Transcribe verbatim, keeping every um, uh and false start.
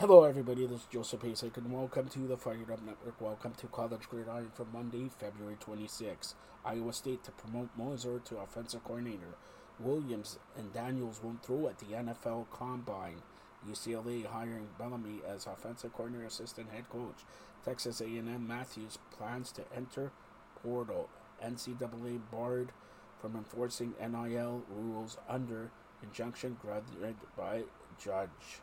Hello everybody, this is Joseph Pace, and welcome to the Fired Up Network. Welcome to College Gridiron for Monday, February twenty-sixth. Iowa State to promote Moser to offensive coordinator. Williams and Daniels went through at the N F L Combine. U C L A hiring Bellamy as offensive coordinator assistant head coach. Texas A and M Matthews plans to enter portal. N C double A barred from enforcing N I L rules under injunction granted by judge.